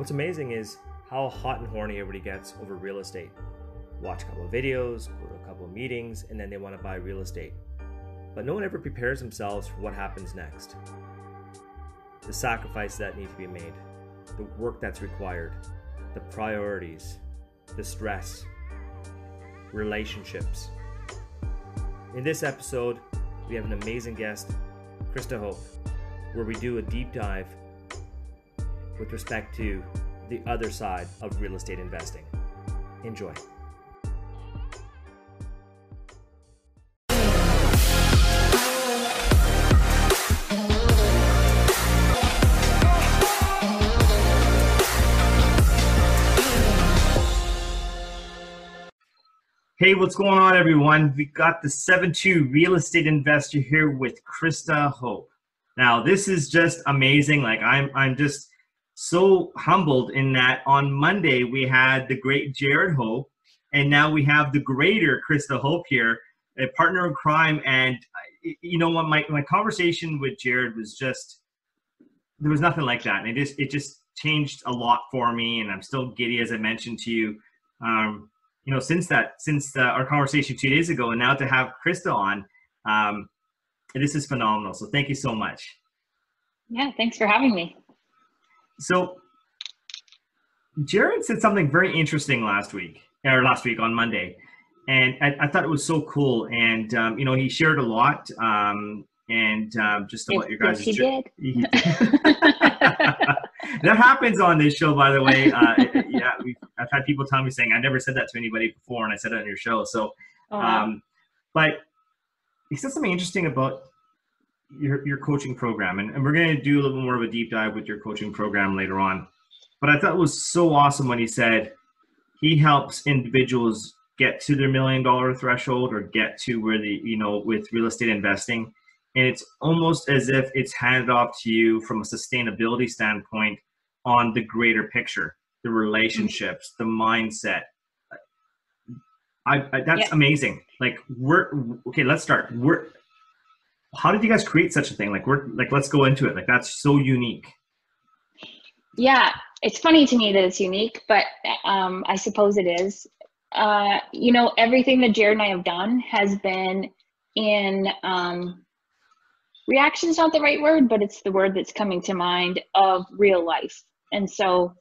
What's amazing is how hot and horny everybody gets over real estate. Watch a couple of videos, go to a couple of meetings, and then they want to buy real estate. But no one ever prepares themselves for what happens next. The sacrifices that need to be made, the work that's required, the priorities, the stress, relationships. In this episode, we have an amazing guest, Krista Hope, where we do a deep dive with respect to the other side of real estate investing. Enjoy. Hey, what's going on, everyone? We got the 7-2 Real Estate Investor here with Krista Hope. Now, this is just amazing. Like, I'm just so humbled in that on Monday we had the great Jared Hope, and now we have the greater Krista Hope here, a partner in crime. And you know what, my conversation with Jared was just, there was nothing like that, and it just changed a lot for me. And I'm still giddy, as I mentioned to you. You know, since our conversation 2 days ago, and now to have Krista on, this is phenomenal. So thank you so much. Yeah, thanks for having me. So Jared said something very interesting last week on Monday, and I thought it was so cool. And you know, he shared a lot. Just to let you guys. Yes, he did. That happens on this show, by the way. Yeah, I've had people tell me saying, I never said that to anybody before, and I said it on your show. So, but he said something interesting about your coaching program, and we're going to do a little more of a deep dive with your coaching program later on. But I thought it was so awesome when he said he helps individuals get to their $1 million threshold, or get to where with real estate investing. And it's almost as if it's handed off to you from a sustainability standpoint on the greater picture, the relationships, the mindset. That's amazing. Like, let's start. How did you guys create such a thing? Let's go into it. Like, that's so unique. Yeah. It's funny to me that it's unique, but I suppose it is. You know, everything that Jared and I have done has been in, reaction's not the right word, but it's the word that's coming to mind of real life. And so,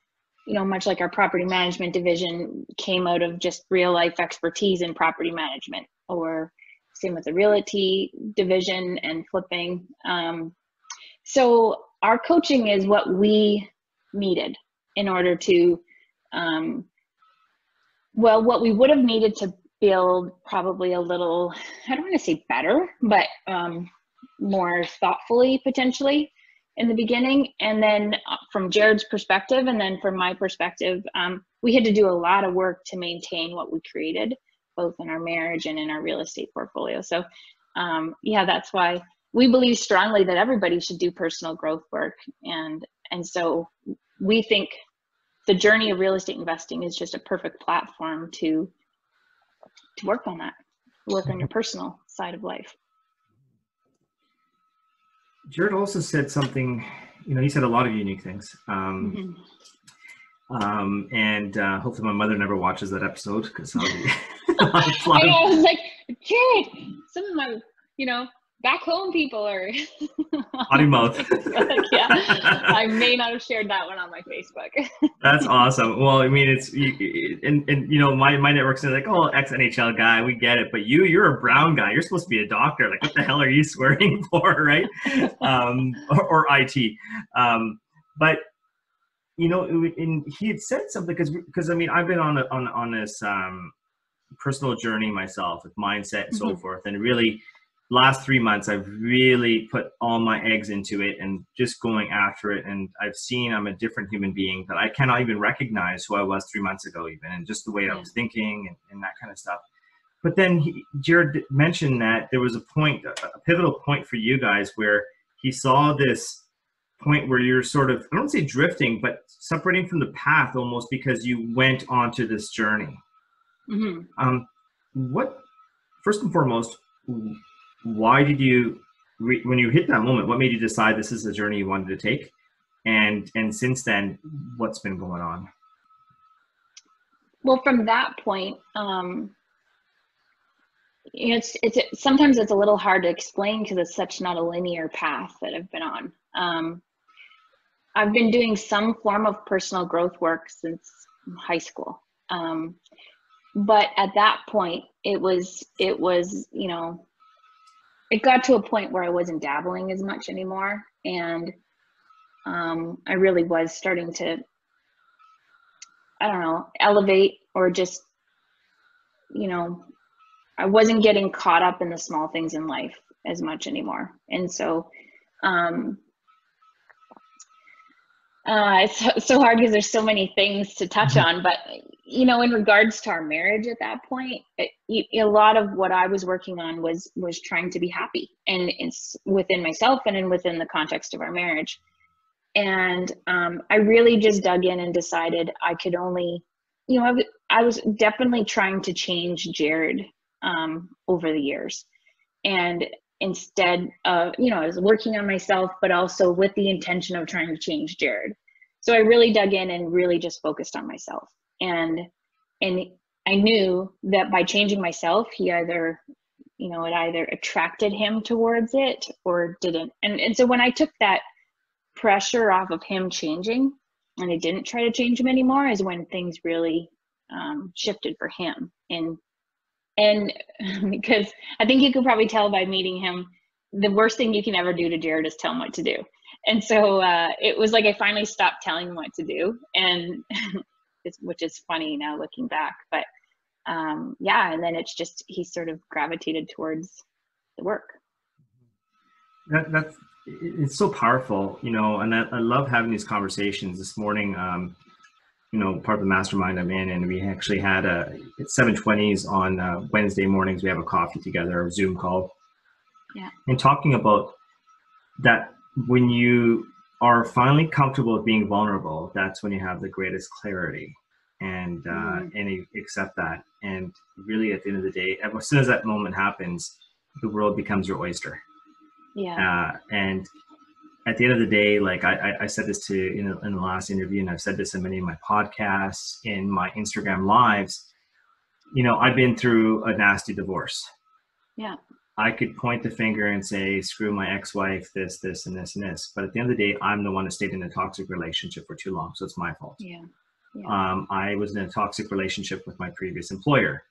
you know, much like our property management division came out of just real life expertise in property management, or same with the realty division and flipping. So our coaching is what we needed in order to, what we would have needed to build probably a little, I don't want to say better, but, more thoughtfully potentially in the beginning, and then from Jared's perspective, and then from my perspective, we had to do a lot of work to maintain what we created, both in our marriage and in our real estate portfolio. So yeah, that's why we believe strongly that everybody should do personal growth work, and so we think the journey of real estate investing is just a perfect platform to work on that, work on your personal side of life. Jared also said something, you know, he said a lot of unique things. Hopefully my mother never watches that episode, because I'll be I was like, Jared, some of my, you know, back home people are potty mouth. Like, yeah, I may not have shared that one on my Facebook. That's awesome. Well, I mean, it's and you know, my network's like, oh, ex-NHL guy, we get it, but you're a brown guy. You're supposed to be a doctor. Like, what the hell are you swearing for, right? Or IT. But you know, and he had said something because I mean, I've been on this personal journey myself with mindset and so forth, and really. Last 3 months, I've really put all my eggs into it and just going after it. And I've seen I'm a different human being that I cannot even recognize who I was 3 months ago, even, and just the way I was thinking and that kind of stuff. But then Jared mentioned that there was a pivotal point for you guys where he saw this point where you're sort of, I don't say drifting, but separating from the path almost, because you went onto this journey. What, first and foremost, why did you, when you hit that moment, what made you decide this is the journey you wanted to take? And since then, what's been going on? Well, from that point, you know, it's sometimes it's a little hard to explain because it's such not a linear path that I've been on. I've been doing some form of personal growth work since high school. But at that point, it was, you know, it got to a point where I wasn't dabbling as much anymore. And I really was starting to, I don't know, elevate, or just, you know, I wasn't getting caught up in the small things in life as much anymore. And so it's so hard because there's so many things to touch on. But, you know, in regards to our marriage at that point, a lot of what I was working on was trying to be happy, and it's within myself and within the context of our marriage. And I really just dug in and decided I could only, you know, I was definitely trying to change Jared over the years. And instead of, you know, I was working on myself, but also with the intention of trying to change Jared. So I really dug in and really just focused on myself. And I knew that by changing myself, he either, you know, it either attracted him towards it or didn't. And so when I took that pressure off of him changing, and I didn't try to change him anymore, is when things really shifted for him. And because I think you could probably tell by meeting him, the worst thing you can ever do to Jared is tell him what to do. And so it was like I finally stopped telling him what to do, and which is funny now looking back. But yeah, and then it's just he sort of gravitated towards the work. That's it's so powerful, you know, and I love having these conversations. This morning, you know, part of the mastermind I'm in, and we actually had it's 7:20s on Wednesday mornings. We have a coffee together, a Zoom call. Yeah. And talking about that, when you are finally comfortable with being vulnerable, that's when you have the greatest clarity, and you accept that. And really, at the end of the day, as soon as that moment happens, the world becomes your oyster. Yeah. And at the end of the day, like I said this to in the last interview, and I've said this in many of my podcasts, in my Instagram lives, you know, I've been through a nasty divorce. Yeah. I could point the finger and say, screw my ex-wife, this, this, and this, and this. But at the end of the day, I'm the one who stayed in a toxic relationship for too long. So it's my fault. Yeah. Yeah. I was in a toxic relationship with my previous employer.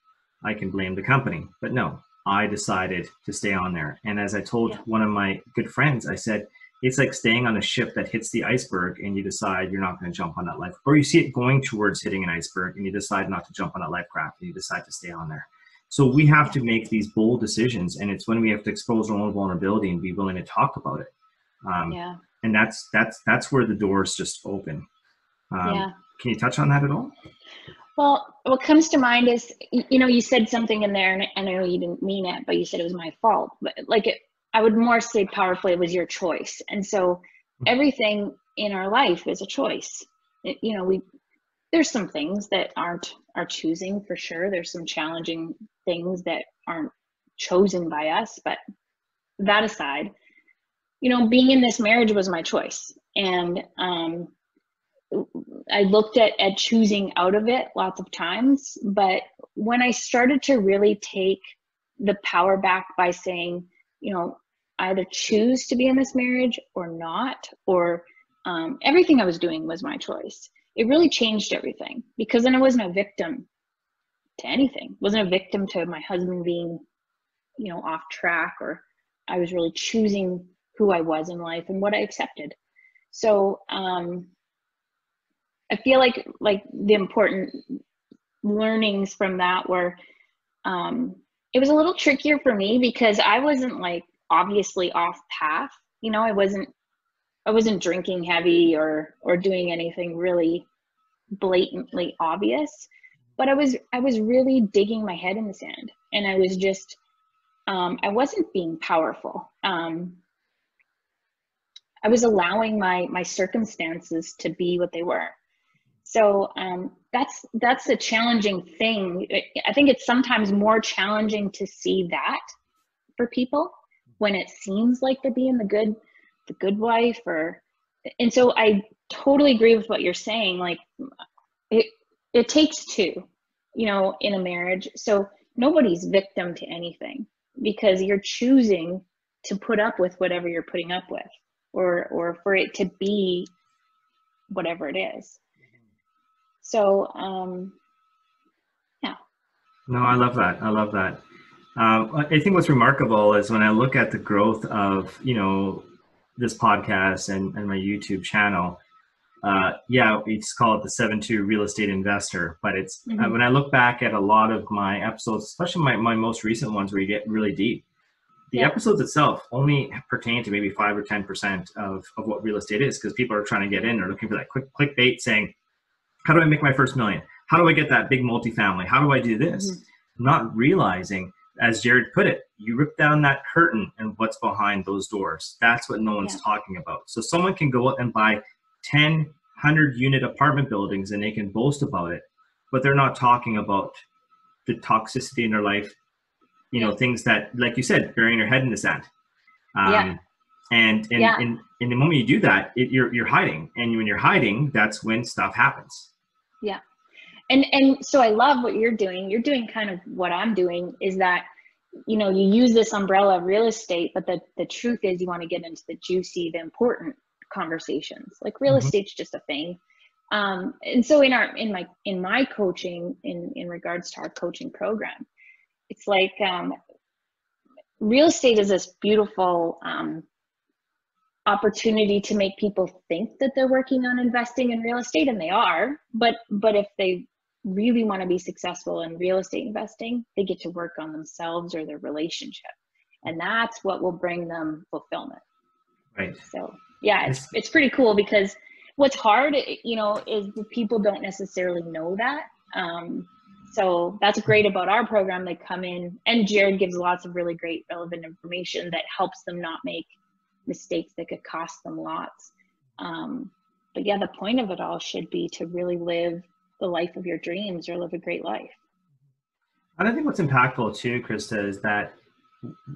I can blame the company, but no. I decided to stay on there. And as I told one of my good friends, I said, it's like staying on a ship that hits the iceberg and you decide you're not going to jump on that life, or you see it going towards hitting an iceberg and you decide not to jump on that life craft and you decide to stay on there. So we have to make these bold decisions, and it's when we have to expose our own vulnerability and be willing to talk about it. And that's where the doors just open. Can you touch on that at all? Well, what comes to mind is, you know, you said something in there, and I know you didn't mean it, but you said it was my fault. But like, I would more say powerfully, it was your choice. And so everything in our life is a choice. You know, there's some things that aren't our choosing for sure. There's some challenging things that aren't chosen by us. But that aside, you know, being in this marriage was my choice. And, I looked at choosing out of it lots of times, but when I started to really take the power back by saying, you know, I either choose to be in this marriage or not, or everything I was doing was my choice. It really changed everything, because then I wasn't a victim to anything. I wasn't a victim to my husband being, you know, off track, or I was really choosing who I was in life and what I accepted. So, I feel like the important learnings from that were, it was a little trickier for me because I wasn't like obviously off path, you know, I wasn't drinking heavy or doing anything really blatantly obvious, but I was really digging my head in the sand, and I was just, I wasn't being powerful. I was allowing my circumstances to be what they were. So that's a challenging thing. I think it's sometimes more challenging to see that for people when it seems like they're being the good wife, or And so I totally agree with what you're saying. Like it takes two, you know, in a marriage. So nobody's victim to anything because you're choosing to put up with whatever you're putting up with, or for it to be whatever it is. So, yeah. No, I love that. I love that. I think what's remarkable is when I look at the growth of, you know, this podcast and my YouTube channel, yeah, it's called the 7-2 Real Estate Investor, but it's when I look back at a lot of my episodes, especially my most recent ones where you get really deep, the episodes itself only pertain to maybe 5 or 10% of what real estate is, because people are trying to get in, they're looking for that quick clickbait saying, how do I make my first million? How do I get that big multifamily? How do I do this? Not realizing, as Jared put it, you rip down that curtain and what's behind those doors. That's what no one's talking about. So someone can go out and buy 10, 100-unit apartment buildings and they can boast about it, but they're not talking about the toxicity in their life, you know, things that, like you said, burying your head in the sand. And the moment you do that, you're hiding. And when you're hiding, that's when stuff happens. Yeah. And so I love what you're doing. You're doing kind of what I'm doing, is that, you know, you use this umbrella of real estate, but the truth is you want to get into the juicy, the important conversations. Like real estate's just a thing. And so in my coaching, in regards to our coaching program, it's like, real estate is this beautiful, opportunity to make people think that they're working on investing in real estate, and they are, but if they really want to be successful in real estate investing, they get to work on themselves or their relationship, and that's what will bring them fulfillment. Right. So yeah, it's pretty cool, because what's hard, you know, is that people don't necessarily know that. So that's great about our program. They come in and Jared gives lots of really great relevant information that helps them not make mistakes that could cost them lots. But yeah, the point of it all should be to really live the life of your dreams, or live a great life. And I think what's impactful too, Krista, is that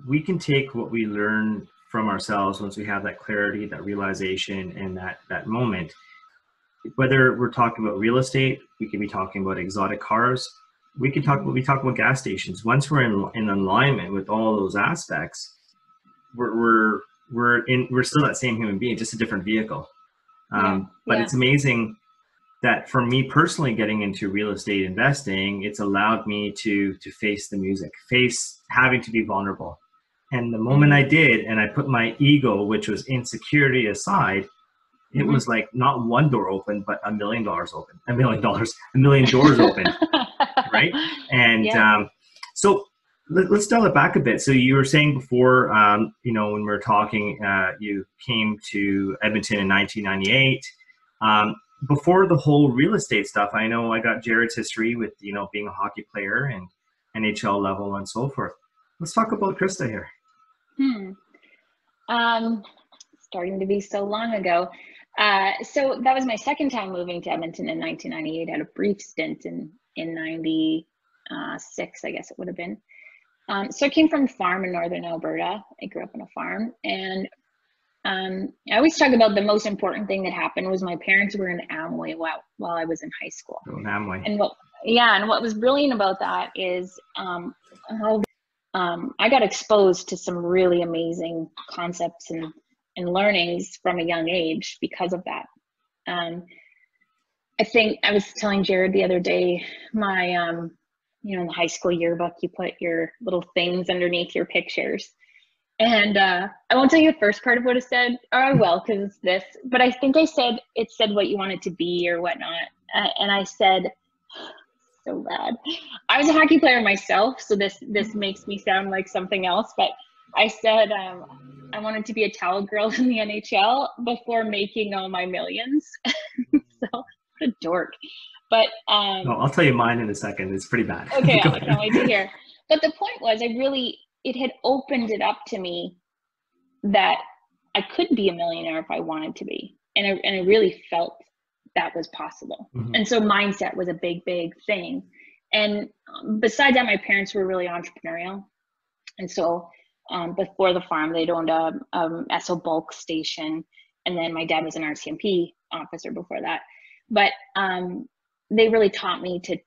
we can take what we learn from ourselves once we have that clarity, that realization, and that moment. Whether we're talking about real estate, we can be talking about exotic cars, we can talk, we talk about gas stations. Once we're in alignment with all those aspects, we're still that same human being, just a different vehicle. But it's amazing that for me personally, getting into real estate investing, it's allowed me to face the music, face having to be vulnerable. And the moment I did, and I put my ego, which was insecurity, aside, it was like not one door open, but $1 million open, $1 million, $1 million doors open. Right. And so let's dial it back a bit. So you were saying before, you know, when we were talking, you came to Edmonton in 1998. Before the whole real estate stuff, I know I got Jared's history with, you know, being a hockey player and NHL level and so forth. Let's talk about Krista here. Starting to be so long ago. So that was my second time moving to Edmonton in 1998. I had a brief stint in 96, I guess it would have been. So I came from a farm in northern Alberta. I grew up on a farm, and I always talk about the most important thing that happened was my parents were in Amway while I was in high school. Oh, Amway. And what was brilliant about that is I got exposed to some really amazing concepts and learnings from a young age because of that. I think I was telling Jared the other day, my you know, in the high school yearbook, you put your little things underneath your pictures. And I won't tell you the first part of what it said, or I will, because it's this, but I think I said, it said what you wanted to be or whatnot. And I said, so bad. I was a hockey player myself, so this makes me sound like something else, but I said, I wanted to be a towel girl in the NHL before making all my millions. So what a dork. But I'll tell you mine in a second. It's pretty bad. Okay, I can't wait to hear. But the point was, it had opened it up to me that I could be a millionaire if I wanted to be, and I really felt that was possible. And so mindset was a big thing. And besides that, my parents were really entrepreneurial, and so before the farm, they'd owned a Esso bulk station. And then my dad was an RCMP officer before that. But they really taught me to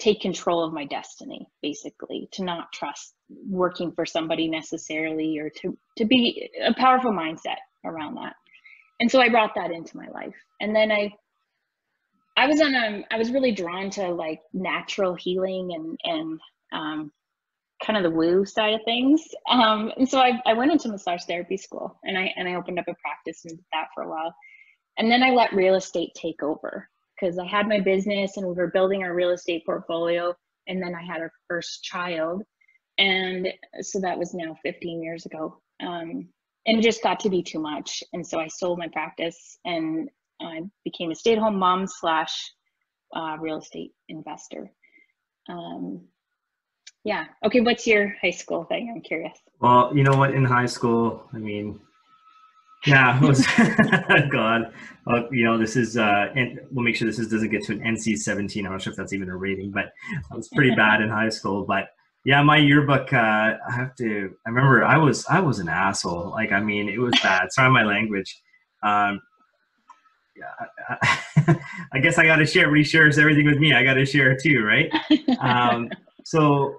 take control of my destiny, basically, to not trust working for somebody necessarily, or to be a powerful mindset around that. And so I brought that into my life. And then I was on I was really drawn to like natural healing and kind of the woo side of things. And so I went into massage therapy school, and I opened up a practice and did that for a while. And then I let real estate take over, because I had my business and we were building our real estate portfolio. And then I had our first child. And so that was now 15 years ago. And it just got to be too much. And so I sold my practice and I became a stay-at-home mom / real estate investor. Yeah. Okay. What's your high school thing? I'm curious. Well, you know what? In high school, I mean, yeah, it was, God, you know, this is, and we'll make sure this doesn't get to an NC-17. I'm not sure if that's even a rating, but I was pretty bad in high school. But yeah, my yearbook, I remember I was an asshole. Like, I mean, it was bad. Sorry, my language. Yeah, I guess I got to share. Everybody shares everything with me. I got to share too, right? So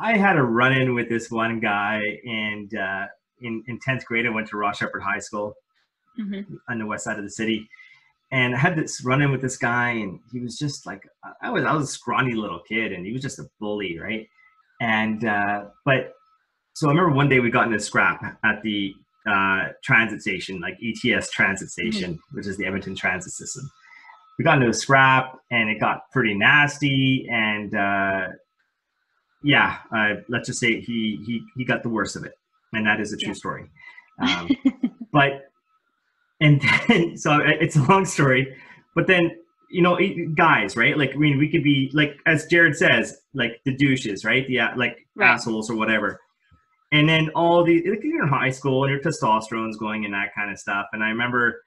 I had a run-in with this one guy, and in 10th grade, I went to Ross Shepard High School on the west side of the city. And I had this run-in with this guy, and he was just like, I was a scrawny little kid, and he was just a bully, right? And, so I remember one day we got in a scrap at the transit station, like ETS transit station, which is the Edmonton transit system. We got into a scrap, and it got pretty nasty, and let's just say he got the worst of it, and that is a true story. So it's a long story, but then, you know, guys, right? Like, I mean, we could be like, as Jared says, like the douches, right? Yeah, like assholes or whatever. And then all these, like, you're in high school and your testosterone's going and that kind of stuff. And I remember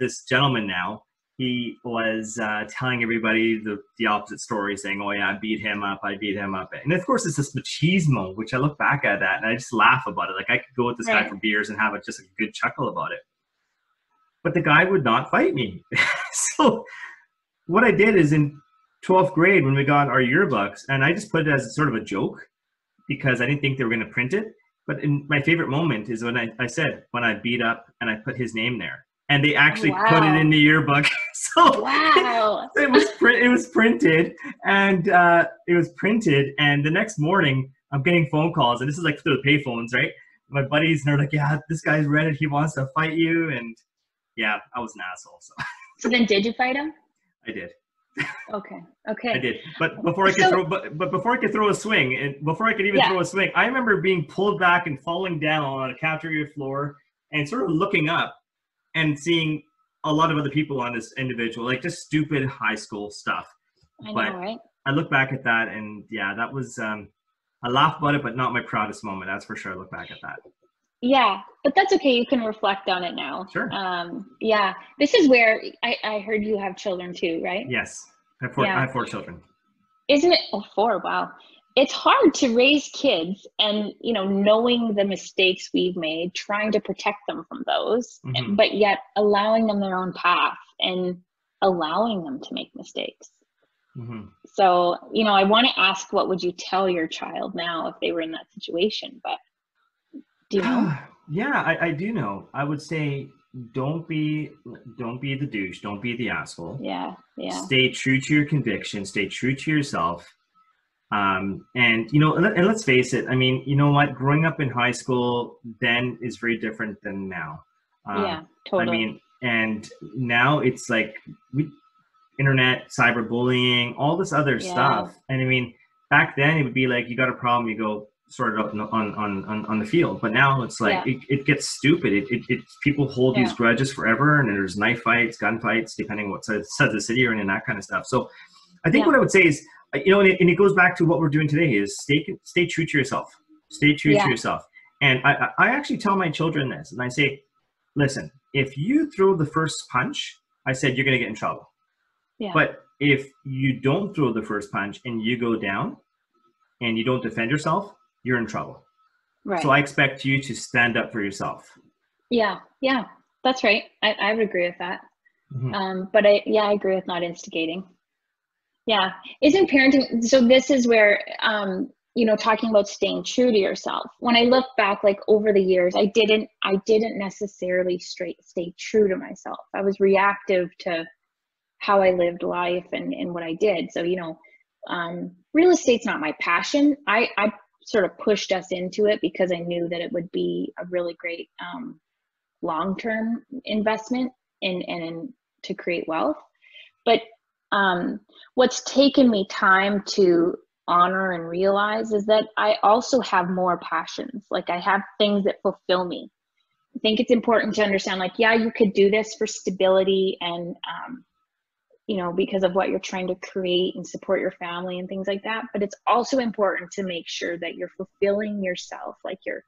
this gentleman now, he was telling everybody the opposite story, saying, oh yeah, I beat him up. And of course, it's this machismo, which I look back at that and I just laugh about it. Like, I could go with this guy for beers and have just a good chuckle about it. But the guy would not fight me. So what I did is, in 12th grade, when we got our yearbooks, and I just put it as sort of a joke, because I didn't think they were going to print it. But my favorite moment is when I said, when I beat up, and I put his name there. And they actually put it in the yearbook. So it was printed. And the next morning, I'm getting phone calls. And this is like through the pay phones, right? My buddies, and they're like, yeah, this guy's read it. He wants to fight you. And yeah, I was an asshole. So then did you fight him? I did. Okay. I did, but before I could even throw a swing, I remember being pulled back and falling down on a cafeteria floor and sort of looking up and seeing a lot of other people on this individual, like just stupid high school stuff. I know, right? I look back at that, and yeah, that was, I laugh about it, but not my proudest moment. That's for sure. I look back at that. Yeah, but that's okay. You can reflect on it now. Sure. Yeah, this is where I heard you have children too, right? Yes, I have 4 children. Isn't it? Oh, 4, wow. It's hard to raise kids, and, you know, knowing the mistakes we've made, trying to protect them from those, but yet allowing them their own path and allowing them to make mistakes. So, you know, I want to ask, what would you tell your child now if they were in that situation? But do you know? Yeah, I do know. I would say, don't be the douche. Don't be the asshole. Yeah. Stay true to your conviction. Stay true to yourself. And you know, and let's face it. I mean, you know what? Growing up in high school then is very different than now. Yeah, totally. I mean, and now it's like internet, cyberbullying, all this other stuff. And I mean, back then it would be like, you got a problem, you go sort it out on the field. But now it's like, it gets stupid. People hold these grudges forever, and there's knife fights, gun fights, depending what side of the city you're in, and that kind of stuff. So I think what I would say is, you know, and it goes back to what we're doing today, is stay true to yourself. Stay true to yourself. And I actually tell my children this, and I say, listen, if you throw the first punch, I said, you're going to get in trouble. But if you don't throw the first punch and you go down and you don't defend yourself, you're in trouble. So I expect you to stand up for yourself. Yeah. That's right. I would agree with that. Mm-hmm. But I agree with not instigating. Yeah. Isn't parenting, so this is where, talking about staying true to yourself. When I look back, like over the years, I didn't necessarily stay true to myself. I was reactive to how I lived life and what I did. So, real estate's not my passion. I sort of pushed us into it because I knew that it would be a really great, long-term investment and to create wealth. But, what's taken me time to honor and realize is that I also have more passions. Like I have things that fulfill me. I think it's important to understand, like, yeah, you could do this for stability and, because of what you're trying to create and support your family and things like that. But it's also important to make sure that you're fulfilling yourself, like your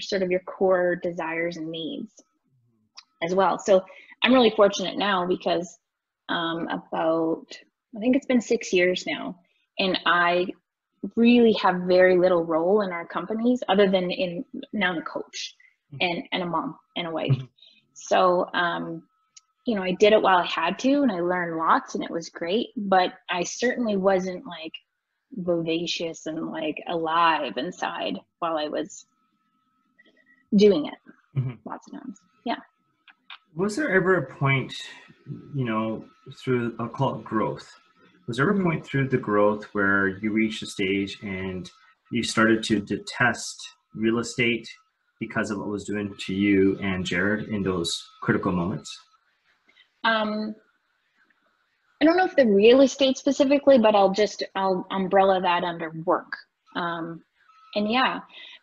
sort of your core desires and needs as well. So I'm really fortunate now because I think it's been 6 years now, and I really have very little role in our companies other than now I'm a coach and a mom and a wife. So, I did it while I had to, and I learned lots, and it was great, but I certainly wasn't like vivacious and like alive inside while I was doing it lots of times. Yeah. Was there ever a point, I'll call it growth. Was there ever a point through the growth where you reached a stage and you started to detest real estate because of what it was doing to you and Jared in those critical moments? I don't know if the real estate specifically, but I'll umbrella that under work.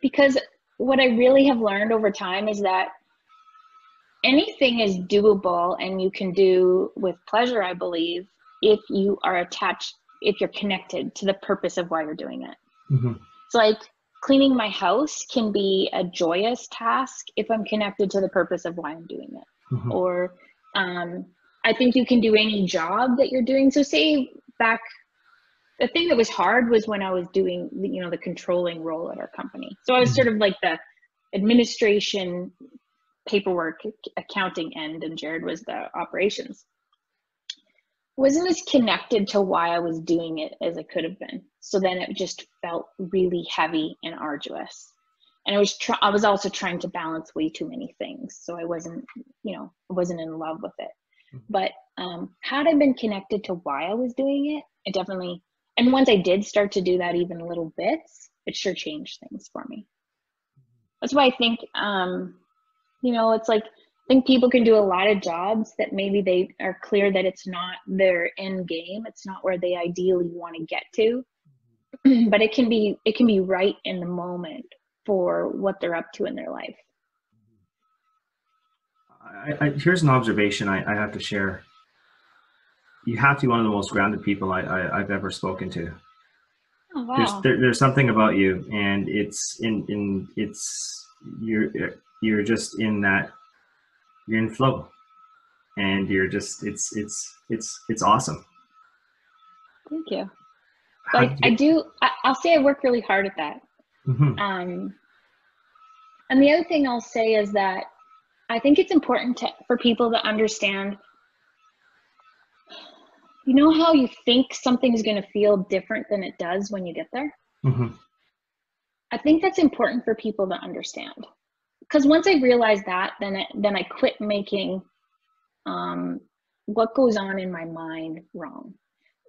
Because what I really have learned over time is that anything is doable and you can do with pleasure, I believe, if you are attached, if you're connected to the purpose of why you're doing it. Mm-hmm. It's like cleaning my house can be a joyous task if I'm connected to the purpose of why I'm doing it. Mm-hmm. Or I think you can do any job that you're doing. So say back, the thing that was hard was when I was doing, the controlling role at our company. So I was sort of like the administration, paperwork, accounting end, and Jared was the operations. Wasn't as connected to why I was doing it as I could have been. So then it just felt really heavy and arduous. And I was also trying to balance way too many things. So I wasn't, I wasn't in love with it. But had I been connected to why I was doing it, it definitely, and once I did start to do that even little bits, it sure changed things for me. That's why I think, it's like, I think people can do a lot of jobs that maybe they are clear that it's not their end game. It's not where they ideally want to get to, but it can be right in the moment for what they're up to in their life. Here's an observation I have to share. You have to be one of the most grounded people I've ever spoken to. Oh, wow. There's something about you, and you're just in that, you're in flow, and you're just, it's awesome. Thank you. I'll say I work really hard at that. Mm-hmm. And the other thing I'll say is that I think it's important for people to understand, how you think something is going to feel different than it does when you get there. Mm-hmm. I think that's important for people to understand, because once I realized that, then I quit making what goes on in my mind wrong.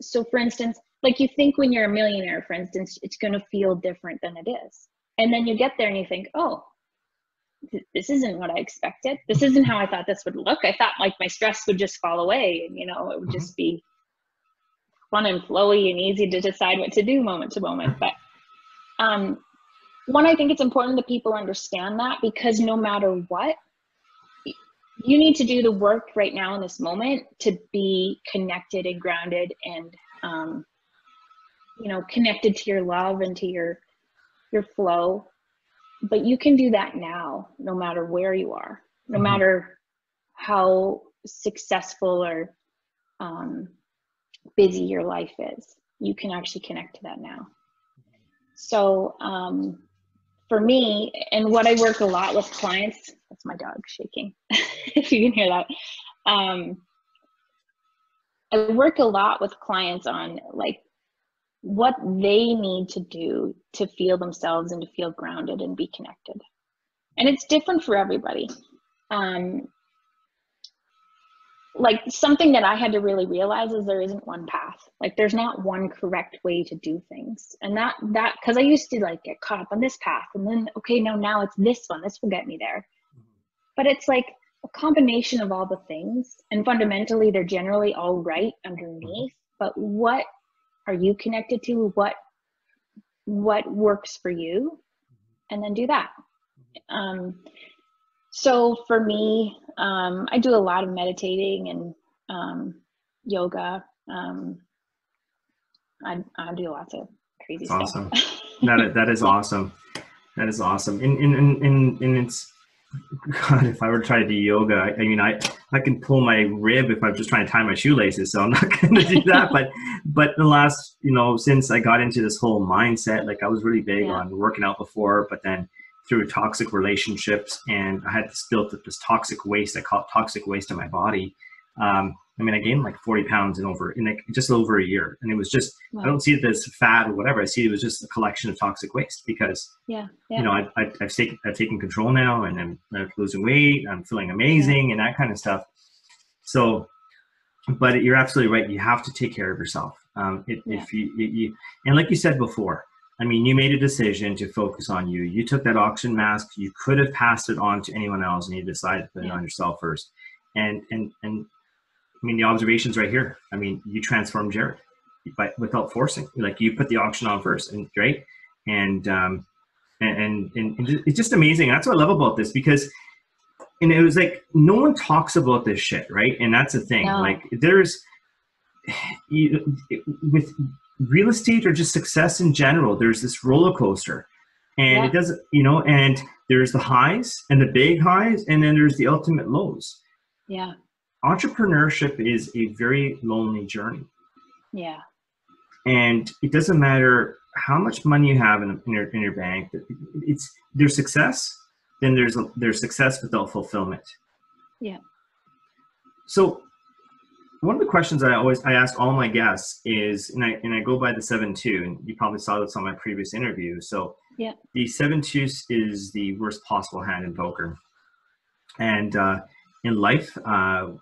So for instance, like you think when you're a millionaire, for instance, it's going to feel different than it is. And then you get there and you think, oh, this isn't what I expected. This isn't how I thought this would look. I thought like my stress would just fall away and, it would just be fun and flowy and easy to decide what to do moment to moment. But I think it's important that people understand that, because no matter what, you need to do the work right now in this moment to be connected and grounded and, connected to your love and to your flow. But you can do that now, no matter where you are, no matter how successful or busy your life is. You can actually connect to that now. So for me, and what I work a lot with clients, That's my dog shaking, if you can hear that. I work a lot with clients on like what they need to do to feel themselves and to feel grounded and be connected. And it's different for everybody. Like something that I had to really realize is there isn't one path. Like there's not one correct way to do things. And that, cause I used to like get caught up on this path and then, okay, no, now it's this one, this will get me there. But it's like a combination of all the things, and fundamentally they're generally all right underneath, but what are you connected to? What works for you? And then do that. So for me, I do a lot of meditating and yoga. I do lots of crazy stuff. Awesome. That is awesome. That is awesome. And it's, God, if I were to try to do yoga, I mean, I can pull my rib if I'm just trying to tie my shoelaces, so I'm not going to do that. But the last, you know, since I got into this whole mindset, like I was really big on working out before, but then through toxic relationships, and I had this built up, this toxic waste, I call it toxic waste in my body. I mean, I gained like 40 pounds in like just over a year. And it was just, I don't see it as fad or whatever. I see it was just a collection of toxic waste because, you know, I've taken control now, and I'm losing weight, I'm feeling amazing and that kind of stuff. So, but you're absolutely right. You have to take care of yourself. And like you said before, I mean, you made a decision to focus on you. You took that oxygen mask. You could have passed it on to anyone else, and you decided to put it on yourself first. And I mean, the observation's right here. I mean, you transformed Jared, but without forcing. Like you put the oxygen on first, and right, and it's just amazing. That's what I love about this, because, and it was like no one talks about this shit, right? And that's the thing. No. Like there's with real estate or just success in general, there's this roller coaster, and it doesn't, you know, and there's the highs and the big highs, and then there's the ultimate lows. Yeah. Entrepreneurship is a very lonely journey. Yeah. And it doesn't matter how much money you have in your bank. It's there's success, then there's success without fulfillment. Yeah. So one of the questions that I ask all my guests is, and I go by the 7-2, and you probably saw this on my previous interview. So the 7-2 is the worst possible hand in poker, and in life,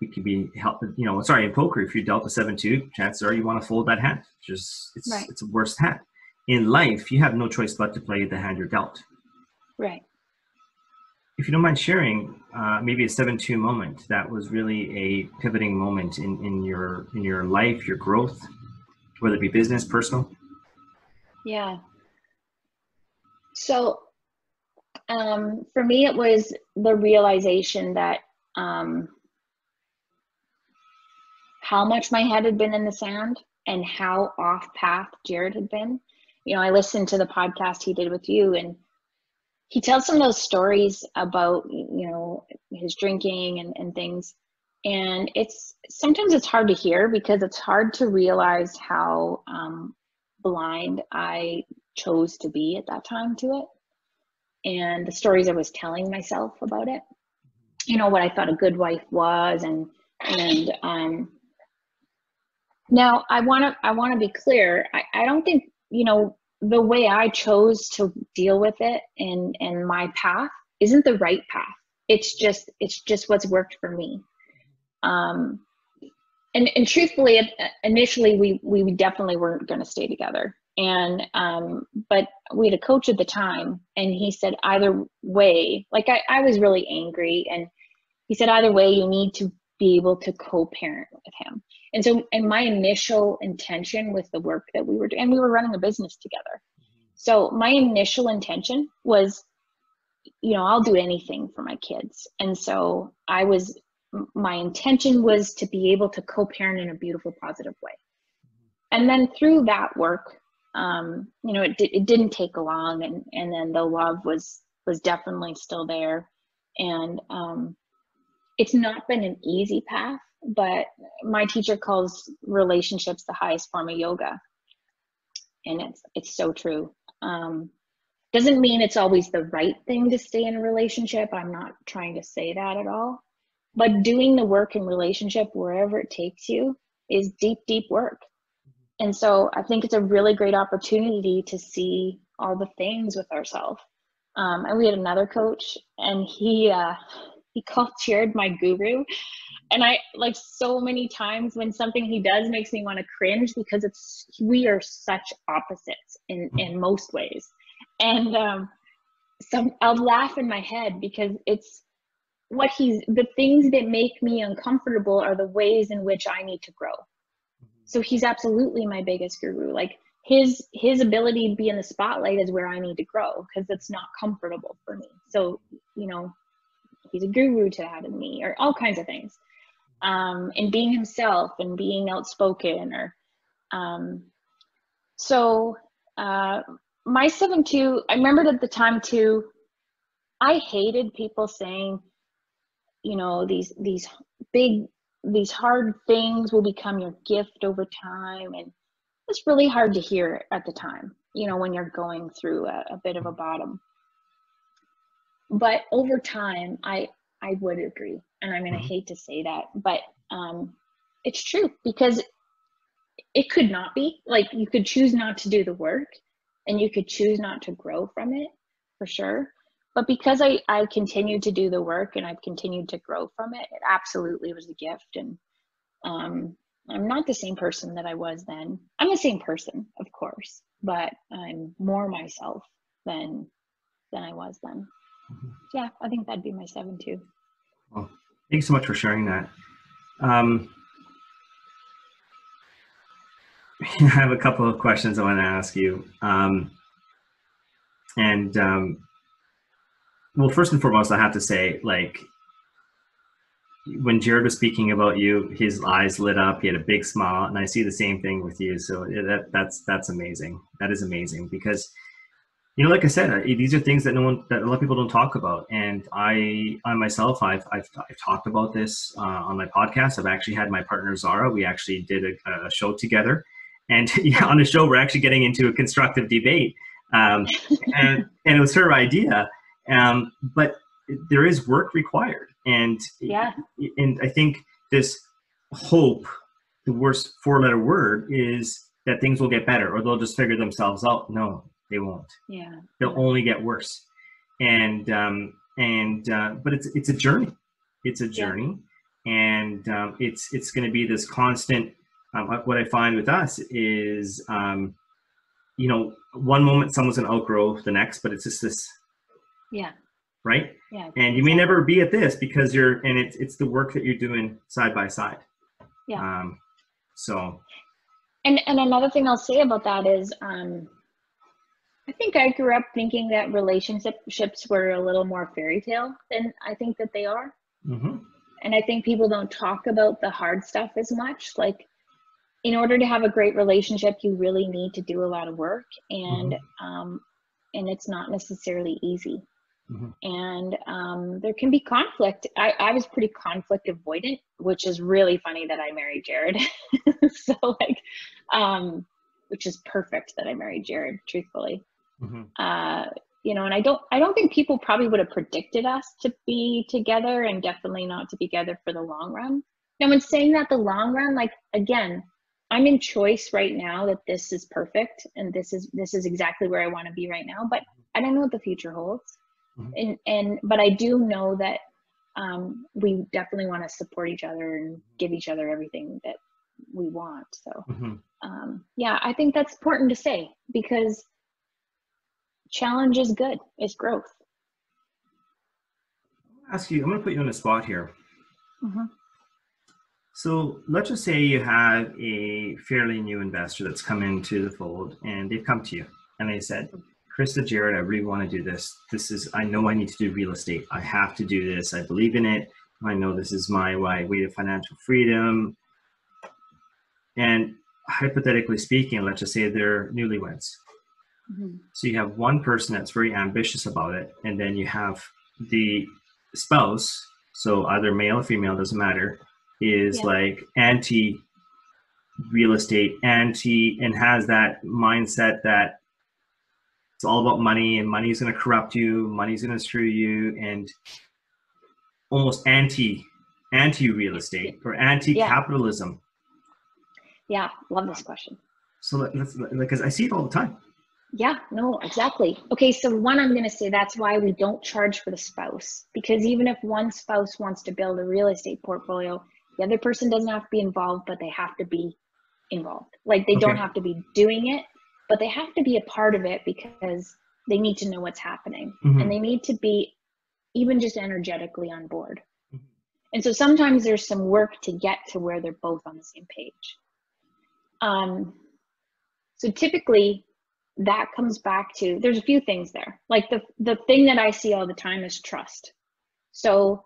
we could be helped. You know, sorry, in poker, if you dealt a 7-2, chances are you want to fold that hand. Just it's a worse hand. In life, you have no choice but to play the hand you're dealt. Right. If you don't mind sharing, maybe a 7-2 moment that was really a pivoting moment in your life, your growth, whether it be business, personal. Yeah. So, for me, it was the realization that how much my head had been in the sand and how off path Jared had been. You know, I listened to the podcast he did with you, and he tells some of those stories about, you know, his drinking and things. And sometimes it's hard to hear, because it's hard to realize how blind I chose to be at that time to it, and the stories I was telling myself about it. You know, what I thought a good wife was, and now I want to be clear. I don't think, you know, the way I chose to deal with it and my path isn't the right path. It's just what's worked for me. And truthfully, initially we definitely weren't going to stay together. And, but we had a coach at the time, and he said, either way, like I was really angry, and he said, either way, you need to be able to co-parent with him. And so, and my initial intention with the work that we were doing, and we were running a business together. So my initial intention was, you know, I'll do anything for my kids. And so my intention was to be able to co-parent in a beautiful, positive way. And then through that work, you know, it didn't take long, and then the love was definitely still there. And it's not been an easy path, but my teacher calls relationships the highest form of yoga, and it's so true. Doesn't mean it's always the right thing to stay in a relationship. I'm not trying to say that at all. But doing the work in relationship, wherever it takes you, is deep, deep work. And so I think it's a really great opportunity to see all the things with ourselves. And we had another coach, and he called Jared my guru. And I, like, so many times when something he does makes me want to cringe, because it's, we are such opposites in most ways. And I'll laugh in my head, because it's what the things that make me uncomfortable are the ways in which I need to grow. So he's absolutely my biggest guru. Like, his ability to be in the spotlight is where I need to grow, because it's not comfortable for me. So, you know, he's a guru to that in me, or all kinds of things. And being himself and being outspoken, or my 7-2, I remembered at the time too, I hated people saying, you know, these hard things will become your gift over time. And it's really hard to hear at the time, you know, when you're going through a bit of a bottom. But over time, I would agree. And I'm going to hate to say that, but it's true, because it could not be. Like, you could choose not to do the work, and you could choose not to grow from it, for sure. But because I continued to do the work, and I've continued to grow from it, it absolutely was a gift. And I'm not the same person that I was then. I'm the same person, of course, but I'm more myself than I was then. Mm-hmm. Yeah, I think that'd be my 7-2. Well, thanks so much for sharing that. I have a couple of questions I want to ask you. Well, first and foremost, I have to say, like, when Jared was speaking about you, his eyes lit up. He had a big smile, and I see the same thing with you. So that's amazing. That is amazing, because, you know, like I said, these are things that that a lot of people don't talk about. And I myself, I've talked about this on my podcast. I've actually had my partner Zara. We actually did a show together, and yeah, on the show, we're actually getting into a constructive debate, and it was her idea. But there is work required, and yeah. And I think this hope, the worst four-letter word, is that things will get better, or they'll just figure themselves out. No, they won't. Yeah, they'll only get worse. And but it's a journey. It's a journey, yeah. And it's going to be this constant. What I find with us is, you know, one moment someone's going to outgrow the next, but it's just this. Yeah. Right. Yeah. And you may never be at this, because it's the work that you're doing side by side. Yeah. And another thing I'll say about that is, I think I grew up thinking that relationships were a little more fairy tale than I think that they are. Mm-hmm. And I think people don't talk about the hard stuff as much. Like, in order to have a great relationship, you really need to do a lot of work, and, mm-hmm. And it's not necessarily easy. Mm-hmm. And there can be conflict. I was pretty conflict avoidant, which is really funny that I married Jared. So, like, which is perfect that I married Jared, truthfully. Mm-hmm. You know, and I don't think people probably would have predicted us to be together, and definitely not to be together for the long run. Now, when saying that, the long run, like, again, I'm in choice right now that this is perfect, and this is exactly where I want to be right now, but I don't know what the future holds. Mm-hmm. But I do know that we definitely want to support each other and give each other everything that we want. So mm-hmm. Yeah, I think that's important to say, because challenge is good. It's growth. I'm going to put you on the spot here. Mm-hmm. So let's just say you have a fairly new investor that's come into the fold, and they've come to you and they said, Krista, Jared, I really want to do this. I know I need to do real estate. I have to do this. I believe in it. I know this is my way to financial freedom. And hypothetically speaking, let's just say they're newlyweds. Mm-hmm. So you have one person that's very ambitious about it, and then you have the spouse, so either male or female, doesn't matter, is yeah. like anti-real estate, and has that mindset that It's all about money, and money's going to corrupt you. Money's going to screw you, and almost anti real estate or anti capitalism. Yeah, love this question. So that's because I see it all the time. Yeah, no, exactly. Okay, so one, I'm going to say that's why we don't charge for the spouse, because even if one spouse wants to build a real estate portfolio, the other person doesn't have to be involved, but they have to be involved. Like they don't have to be doing it, but they have to be a part of it because they need to know what's happening and they need to be even just energetically on board. And so sometimes there's some work to get to where they're both on the same page. So typically that comes back to, there's a few things there. Like the thing that I see all the time is trust. So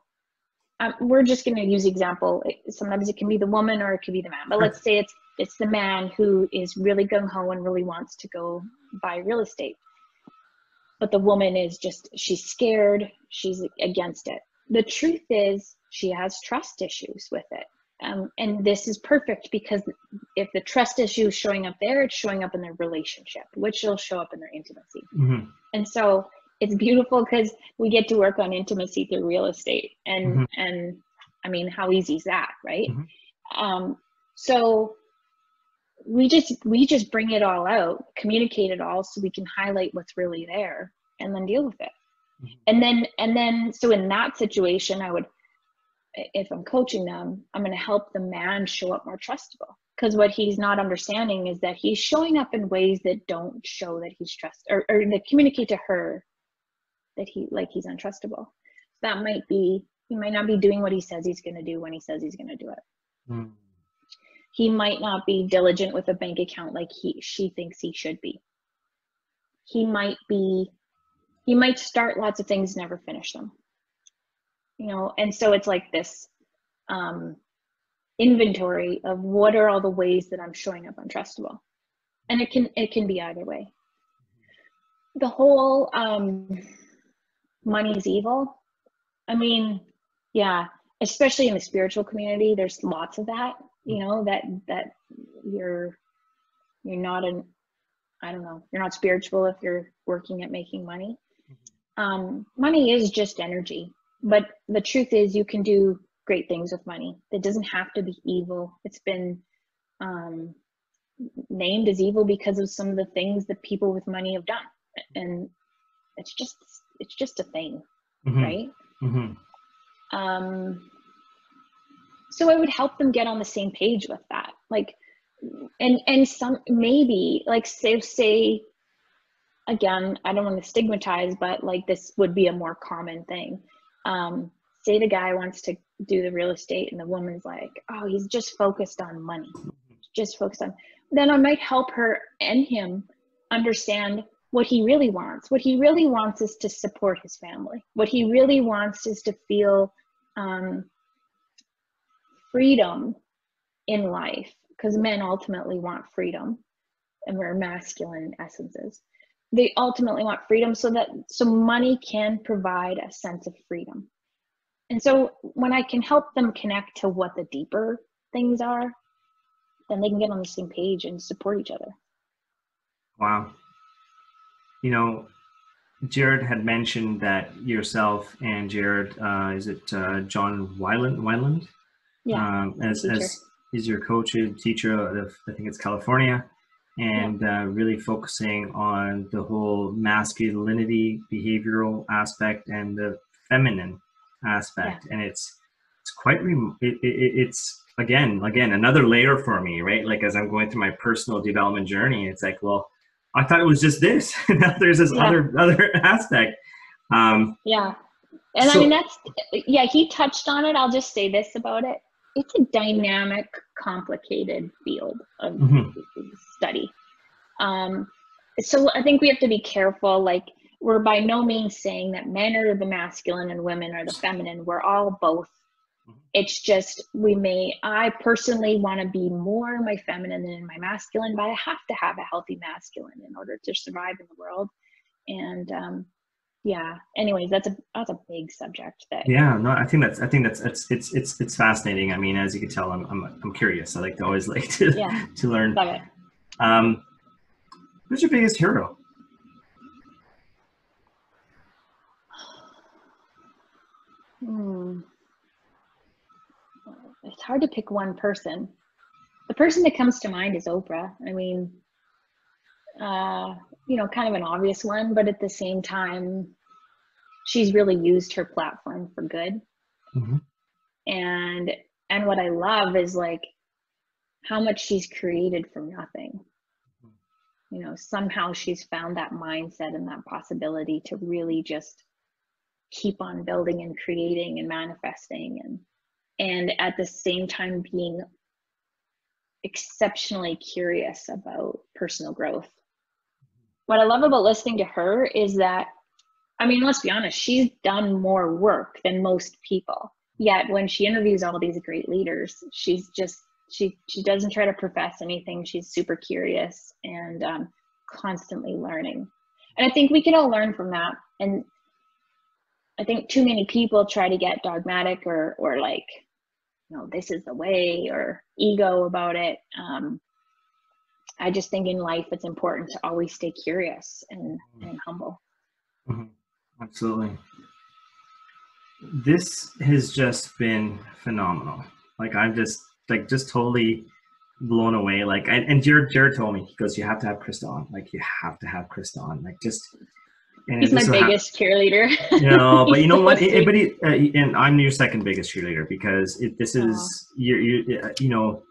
we're just going to use example. Sometimes it can be the woman or it could be the man, but let's say it's the man who is really gung-ho and really wants to go buy real estate. But the woman is just, she's scared. She's against it. The truth is she has trust issues with it. And this is perfect because if the trust issue is showing up there, it's showing up in their relationship, which will show up in their intimacy. And so it's beautiful because we get to work on intimacy through real estate. And, and I mean, how easy is that, right? So we just bring it all out, communicate it all so we can highlight what's really there and then deal with it. And then, so in that situation, I would, if I'm coaching them, I'm going to help the man show up more trustable, because what he's not understanding is that he's showing up in ways that don't show that he's trust or that communicate to her that he's untrustable. That might be, he might not be doing what he says he's going to do when he says he's going to do it. He might not be diligent with a bank account like she thinks he should be. He might start lots of things, never finish them. You know, and so it's like this inventory of what are all the ways that I'm showing up untrustable, and it can be either way. The whole money's evil. I mean, yeah, especially in the spiritual community, there's lots of that. You know, that you're not an, I don't know, you're not spiritual if you're working at making money. Money is just energy. But the truth is you can do great things with money. It doesn't have to be evil. It's been named as evil because of some of the things that people with money have done. And it's just a thing, right? So I would help them get on the same page with that. Like, and some, maybe like say, again, I don't want to stigmatize, but like this would be a more common thing. Say the guy wants to do the real estate and the woman's like, oh, he's just focused on money, Then I might help her and him understand what he really wants. What he really wants is to support his family. What he really wants is to feel freedom in life, because men ultimately want freedom, and we're masculine essences. They ultimately want freedom, so money can provide a sense of freedom. And so when I can help them connect to what the deeper things are, then they can get on the same page and support each other. Wow. You know, Jared had mentioned that yourself and Jared, John Weiland? Yeah. As is your coach and teacher out of, I think it's California. And really focusing on the whole masculinity, behavioral aspect, and the feminine aspect, and it's quite it's again another layer for me, right? Like as I'm going through my personal development journey, it's like, well, I thought it was just this, now there's this other aspect. And so, I mean that's he touched on it. I'll just say this about it. It's a dynamic, complicated field of study. So I think we have to be careful. Like, we're by no means saying that men are the masculine and women are the feminine. We're all both. It's just, I personally want to be more in my feminine than in my masculine, but I have to have a healthy masculine in order to survive in the world. And, anyways, that's a big subject. I think it's fascinating. I mean, as you can tell, I'm curious. I always like to to learn. Love it. Who's your biggest hero? It's hard to pick one person. The person that comes to mind is Oprah. I mean, you know, kind of an obvious one, but at the same time, she's really used her platform for good. Mm-hmm. And what I love is like how much she's created from nothing. You know, somehow she's found that mindset and that possibility to really just keep on building and creating and manifesting, and at the same time being exceptionally curious about personal growth. What I love about listening to her is that, I mean, let's be honest, she's done more work than most people. Yet when she interviews all these great leaders, she's just, she doesn't try to profess anything. She's super curious and constantly learning. And I think we can all learn from that. And I think too many people try to get dogmatic or like, you know, this is the way, or ego about it. I just think in life, it's important to always stay curious and humble. Mm-hmm. Absolutely. This has just been phenomenal. Like, I'm just like, just totally blown away. Like, and Jared told me, he goes, you have to have Krista on. Like, you have to have Krista on. Like, just, and he's my biggest cheerleader. You know, but you know what? And I'm your second biggest cheerleader, because this is, you know,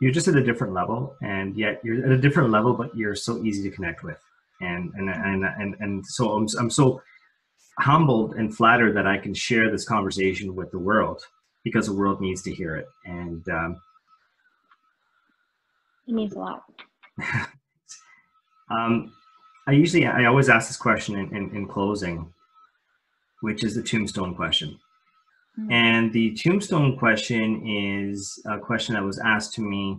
you're just at a different level, and yet you're at a different level, but you're so easy to connect with. And so I'm so humbled and flattered that I can share this conversation with the world, because the world needs to hear it. And it means a lot. I always ask this question in closing, which is the tombstone question. Mm-hmm. And the tombstone question is a question that was asked to me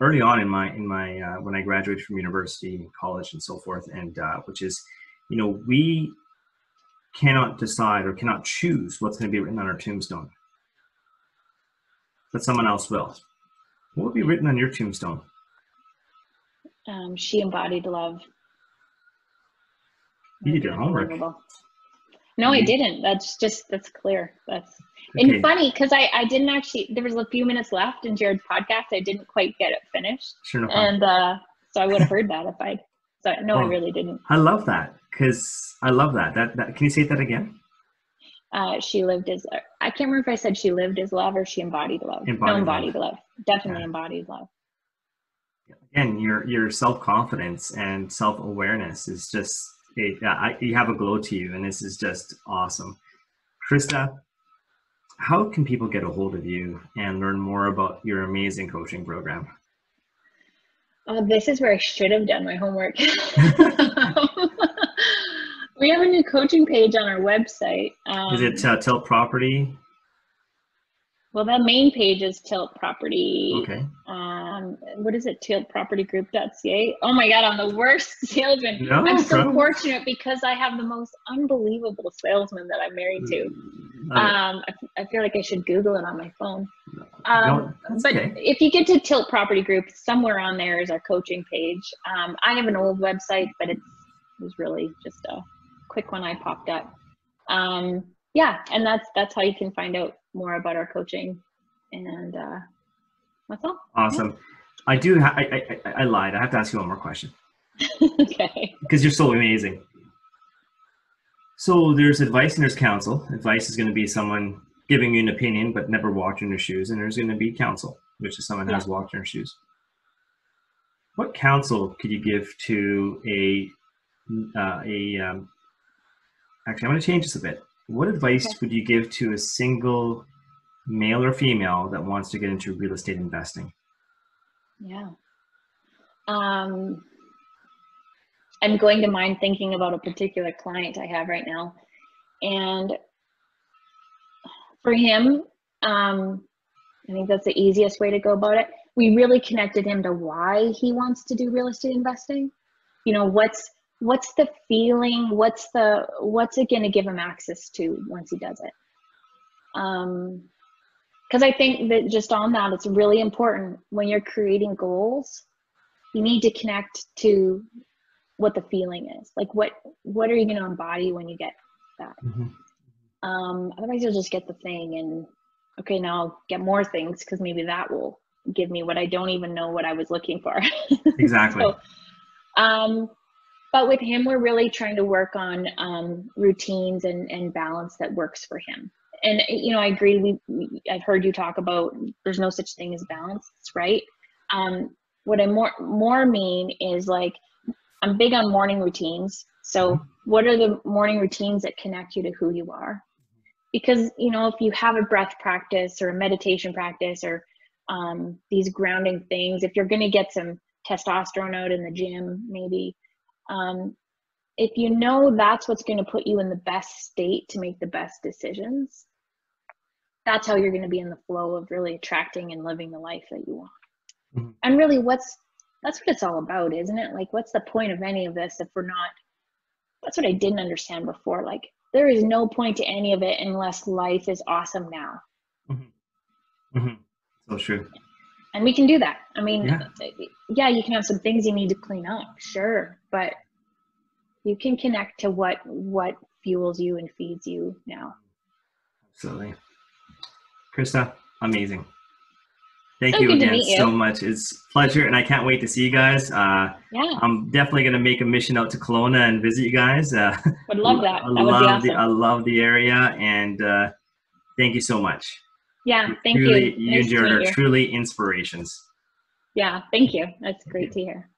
early on in my when I graduated from university, college, and so forth. And which is, you know, we cannot decide or cannot choose what's going to be written on our tombstone, but someone else will. What would be written on your tombstone? She embodied love. You did your homework. No, I didn't. That's clear. That's okay. And funny, because I didn't actually, there was a few minutes left in Jared's podcast. I didn't quite get it finished. Sure. No, and so I would have heard that if I'd. So no, I really didn't. I love that, because I love that. That can you say that again? She lived as, I can't remember if I said she lived as love or she embodied love. Embodied love. Definitely yeah. Embodied love. Again, your self-confidence and self-awareness is just, you have a glow to you, and this is just awesome. Krista, how can people get a hold of you and learn more about your amazing coaching program? Oh, this is where I should have done my homework. We have a new coaching page on our website. Is it Tilt Property? Well, that main page is Tilt Property. Okay. What is it? TiltPropertyGroup.ca. Oh my God, I'm the worst salesman. No, I'm so fortunate, because I have the most unbelievable salesman that I'm married to. I feel like I should Google it on my phone. But if you get to Tilt Property Group, somewhere on there is our coaching page. I have an old website, but it was really just a quick one I popped up. Yeah, and that's how you can find out more about our coaching, and that's all. Awesome. Yeah. I lied. I have to ask you one more question. Okay. Because you're so amazing. So there's advice and there's counsel. Advice is going to be someone giving you an opinion but never walked in your shoes, and there's going to be counsel, which is someone has walked in your shoes. What counsel could you give to actually, I'm going to change this a bit. What advice would you give to a single male or female that wants to get into real estate investing? Yeah. I'm going to mind thinking about a particular client I have right now. And for him, I think that's the easiest way to go about it. We really connected him to why he wants to do real estate investing. You know, what's the feeling? What's it going to give him access to once he does it? Because I think that just on that, it's really important when you're creating goals, you need to connect to what the feeling is. Like what are you going to embody when you get that? Mm-hmm. Otherwise you'll just get the thing and okay, now I'll get more things because maybe that will give me what I don't even know what I was looking for. Exactly. So, but with him, we're really trying to work on routines and balance that works for him. And, you know, I agree. I've heard you talk about there's no such thing as balance, right? What I more mean is, like, I'm big on morning routines. So what are the morning routines that connect you to who you are? Because, you know, if you have a breath practice or a meditation practice or these grounding things, if you're going to get some testosterone out in the gym, maybe, if you know that's what's going to put you in the best state to make the best decisions, that's how you're going to be in the flow of really attracting and living the life that you want. Mm-hmm. And really, that's what it's all about, isn't it? Like, what's the point of any of this if we're not? That's what I didn't understand before. Like, there is no point to any of it unless life is awesome now. Mm-hmm. Mm-hmm. So true. And we can do that. I mean, yeah, you can have some things you need to clean up, sure, but you can connect to what fuels you and feeds you now. Absolutely. Krista, amazing. Thank you again so much. It's a pleasure, and I can't wait to see you guys. Yeah. I'm definitely going to make a mission out to Kelowna and visit you guys. Would love that. I love the area, and thank you so much. Yeah, thank you. You and Jared are truly inspirations. Yeah, thank you. That's great to hear.